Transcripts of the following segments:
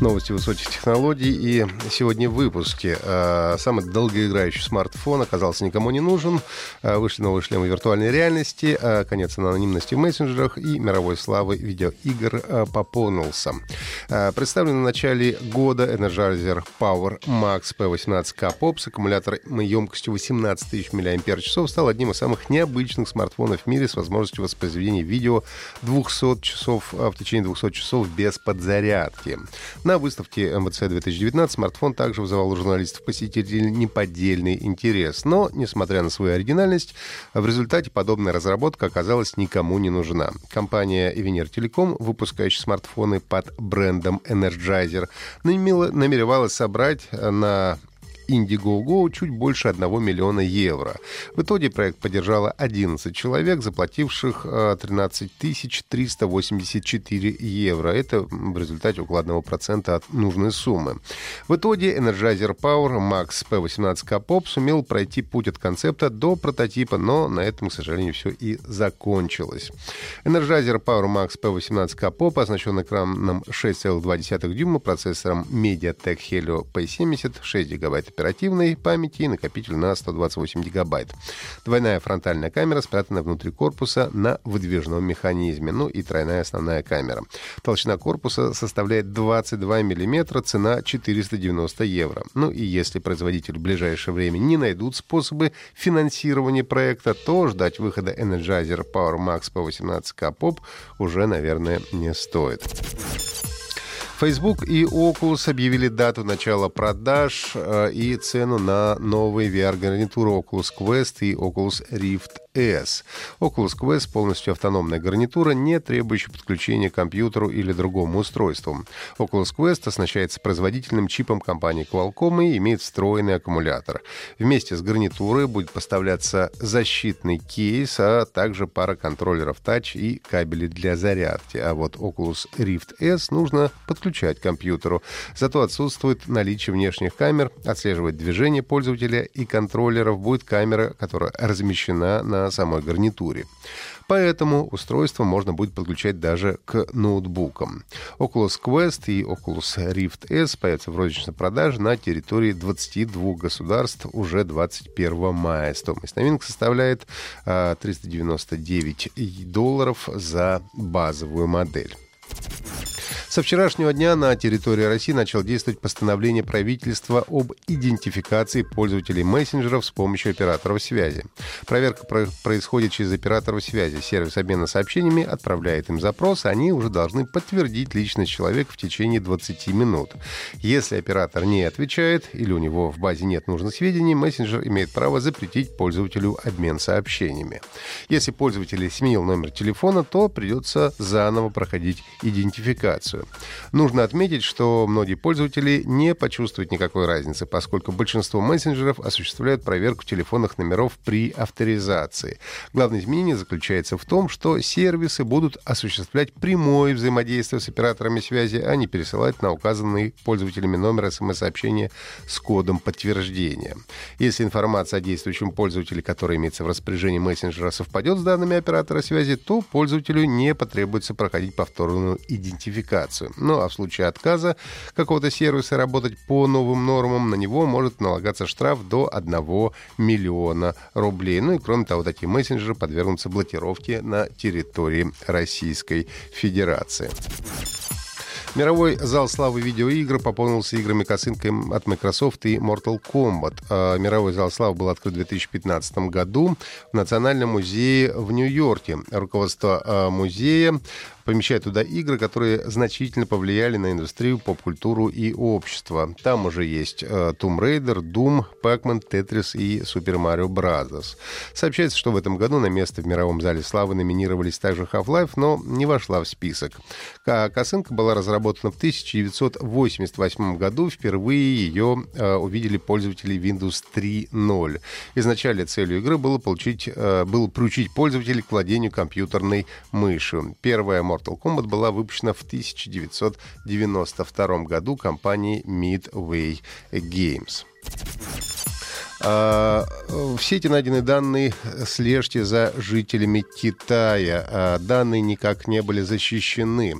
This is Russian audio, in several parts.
Новости высоких технологий. И сегодня в выпуске. Самый долгоиграющий смартфон оказался никому не нужен. Вышли новые шлемы виртуальной реальности. Конец анонимности в мессенджерах. И мировой славы видеоигр пополнился. Представлен в начале года Energizer Power Max P18K Pop с аккумулятором емкостью 18 тысяч мАч стал одним из самых необычных смартфонов в мире с возможностью воспроизведения видео 200 часов, в течение 200 часов без подзарядки. На выставке МВЦ 2019 смартфон также вызывал у журналистов посетителей неподдельный интерес. Но, несмотря на свою оригинальность, в результате подобная разработка оказалась никому не нужна. Компания Ivenier Telecom, выпускающая смартфоны под брендом Energizer, намеревалась собрать на Indiegogo чуть больше 1 миллиона евро. В итоге проект поддержало 11 человек, заплативших 13 384 евро. Это в результате около 1% от нужной суммы. В итоге Energizer Power Max P18K Pop сумел пройти путь от концепта до прототипа, но на этом, к сожалению, все и закончилось. Energizer Power Max P18K Pop оснащен экраном 6,2 дюйма, процессором MediaTek Helio P70, 6 гигабайт оперативной памяти и накопитель на 128 гигабайт. Двойная фронтальная камера спрятана внутри корпуса на выдвижном механизме, ну и тройная основная камера. Толщина корпуса составляет 22 мм, цена 490 евро. Ну и если производители в ближайшее время не найдут способы финансирования проекта, то ждать выхода Energizer Power Max P18K Pop уже, наверное, не стоит. Facebook и Oculus объявили дату начала продаж и цену на новые VR-гарнитуры Oculus Quest и Oculus Rift S. Oculus Quest — полностью автономная гарнитура, не требующая подключения к компьютеру или другому устройству. Oculus Quest оснащается производительным чипом компании Qualcomm и имеет встроенный аккумулятор. Вместе с гарнитурой будет поставляться защитный кейс, а также пара контроллеров Touch и кабели для зарядки. А вот Oculus Rift S нужно подключать к компьютеру. Зато отсутствует наличие внешних камер, отслеживает движение пользователя и контроллеров будет камера, которая размещена на самой гарнитуре. Поэтому устройство можно будет подключать даже к ноутбукам. Oculus Quest и Oculus Rift S появятся в розничной продаже на территории 22 государств уже 21 мая. Стоимость новинок составляет $399 за базовую модель. Со вчерашнего дня на территории России начало действовать постановление правительства об идентификации пользователей мессенджеров с помощью операторов связи. Проверка происходит через операторов связи. Сервис обмена сообщениями отправляет им запрос, они уже должны подтвердить личность человека в течение 20 минут. Если оператор не отвечает или у него в базе нет нужных сведений, мессенджер имеет право запретить пользователю обмен сообщениями. Если пользователь сменил номер телефона, то придется заново проходить идентификацию. Нужно отметить, что многие пользователи не почувствуют никакой разницы, поскольку большинство мессенджеров осуществляют проверку телефонных номеров при авторизации. Главное изменение заключается в том, что сервисы будут осуществлять прямое взаимодействие с операторами связи, а не пересылать на указанный пользователями номер СМС-сообщения с кодом подтверждения. Если информация о действующем пользователе, который имеется в распоряжении мессенджера, совпадет с данными оператора связи, то пользователю не потребуется проходить повторную идентификацию. Ну а в случае отказа какого-то сервиса работать по новым нормам, на него может налагаться штраф до 1 миллиона рублей. Ну и кроме того, такие мессенджеры подвергнутся блокировке на территории Российской Федерации. Мировой зал славы видеоигр пополнился играми «Косынка» от Microsoft и Mortal Kombat. Мировой зал славы был открыт в 2015 году в Национальном музее в Нью-Йорке. Руководство музея помещая туда игры, которые значительно повлияли на индустрию, поп-культуру и общество. Там уже есть Tomb Raider, Doom, Pac-Man, Tetris и Super Mario Brothers. Сообщается, что в этом году на место в мировом зале славы номинировались также Half-Life, но не вошла в список. Косынка была разработана в 1988 году. Впервые ее увидели пользователи Windows 3.0. Изначально целью игры было приучить пользователей к владению компьютерной мышью. Первая Mortal Kombat была выпущена в 1992 году компанией Midway Games. В сети найдены данные, слежьте за жителями Китая. Данные никак не были защищены.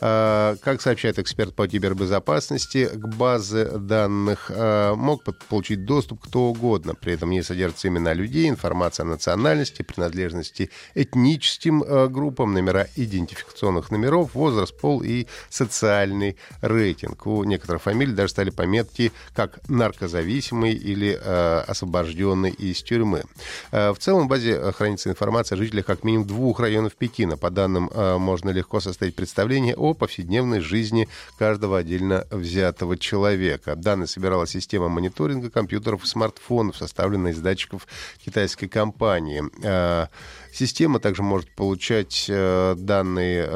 Как сообщает эксперт по кибербезопасности, к базе данных мог получить доступ кто угодно. При этом не содержатся имена людей, информация о национальности, принадлежности этническим группам, номера идентификационных номеров, возраст, пол и социальный рейтинг. У некоторых фамилий даже стали пометки как наркозависимый или освобожденный из тюрьмы. В целом в базе хранится информация о жителях как минимум двух районов Пекина. По данным, можно легко составить представление о повседневной жизни каждого отдельно взятого человека. Данные собирала система мониторинга компьютеров и смартфонов, составленная из датчиков китайской компании. Система также может получать данные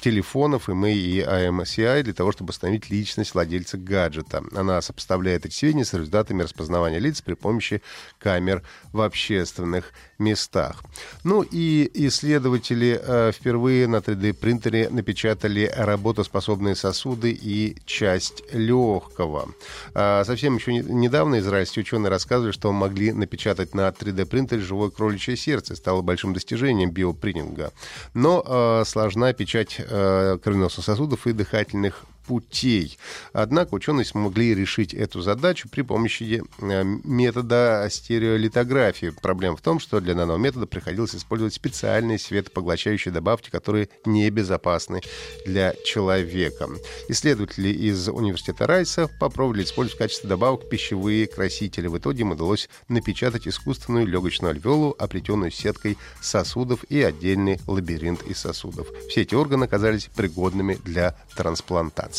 телефонов, IMEI и IMSI для того, чтобы установить личность владельца гаджета. Она сопоставляет эти сведения с результатами распознавания лиц при помощи камер в общественных местах. Ну и исследователи впервые на 3D-принтере напечатали работоспособные сосуды и часть легкого. Совсем еще недавно израильские ученые рассказывали, что могли напечатать на 3D-принтере живое кроличье сердце. Стало большим достижением биопринтинга. Но сложна печать кровеносных сосудов и дыхательных путей. Однако ученые смогли решить эту задачу при помощи метода стереолитографии. Проблема в том, что для нанометода приходилось использовать специальные светопоглощающие добавки, которые небезопасны для человека. Исследователи из университета Райса попробовали использовать в качестве добавок пищевые красители. В итоге им удалось напечатать искусственную легочную альвеолу, оплетенную сеткой сосудов и отдельный лабиринт из сосудов. Все эти органы оказались пригодными для трансплантации.